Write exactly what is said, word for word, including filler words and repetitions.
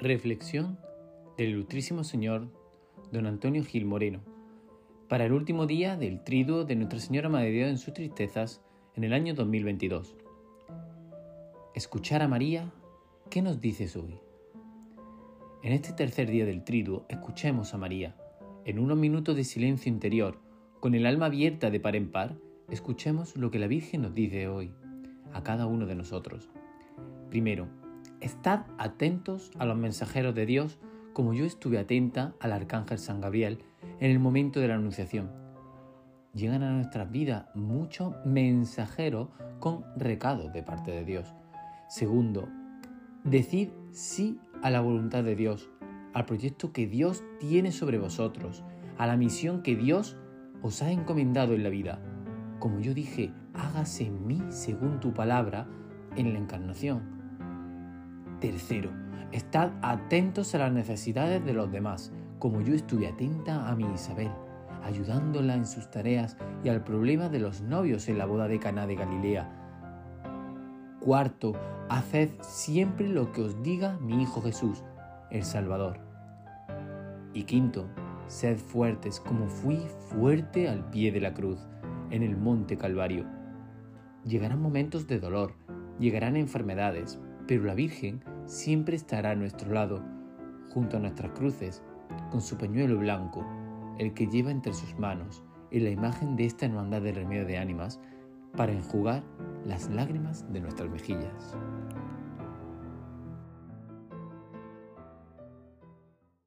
Reflexión del ilustrísimo señor don Antonio Gil Moreno para el último día del Triduo de Nuestra Señora Madre de Dios en sus Tristezas en el año dos mil veintidós. Escuchar a María, ¿qué nos dices hoy? En este tercer día del Triduo, escuchemos a María. En unos minutos de silencio interior, con el alma abierta de par en par, escuchemos lo que la Virgen nos dice hoy, a cada uno de nosotros. Primero, estad atentos a los mensajeros de Dios, como yo estuve atenta al Arcángel San Gabriel en el momento de la Anunciación. Llegan a nuestras vidas muchos mensajeros con recados de parte de Dios. Segundo, decid sí a la voluntad de Dios, al proyecto que Dios tiene sobre vosotros, a la misión que Dios os ha encomendado en la vida. Como yo dije, hágase en mí según tu palabra en la encarnación. Tercero, estad atentos a las necesidades de los demás, como yo estuve atenta a mi Isabel, ayudándola en sus tareas y al problema de los novios en la boda de Caná de Galilea. Cuarto, haced siempre lo que os diga mi Hijo Jesús, el Salvador. Y quinto, sed fuertes como fui fuerte al pie de la cruz, en el monte Calvario. Llegarán momentos de dolor, llegarán enfermedades, pero la Virgen siempre estará a nuestro lado, junto a nuestras cruces, con su pañuelo blanco, el que lleva entre sus manos, y la imagen de esta hermandad del remedio de ánimas, para enjugar las lágrimas de nuestras mejillas.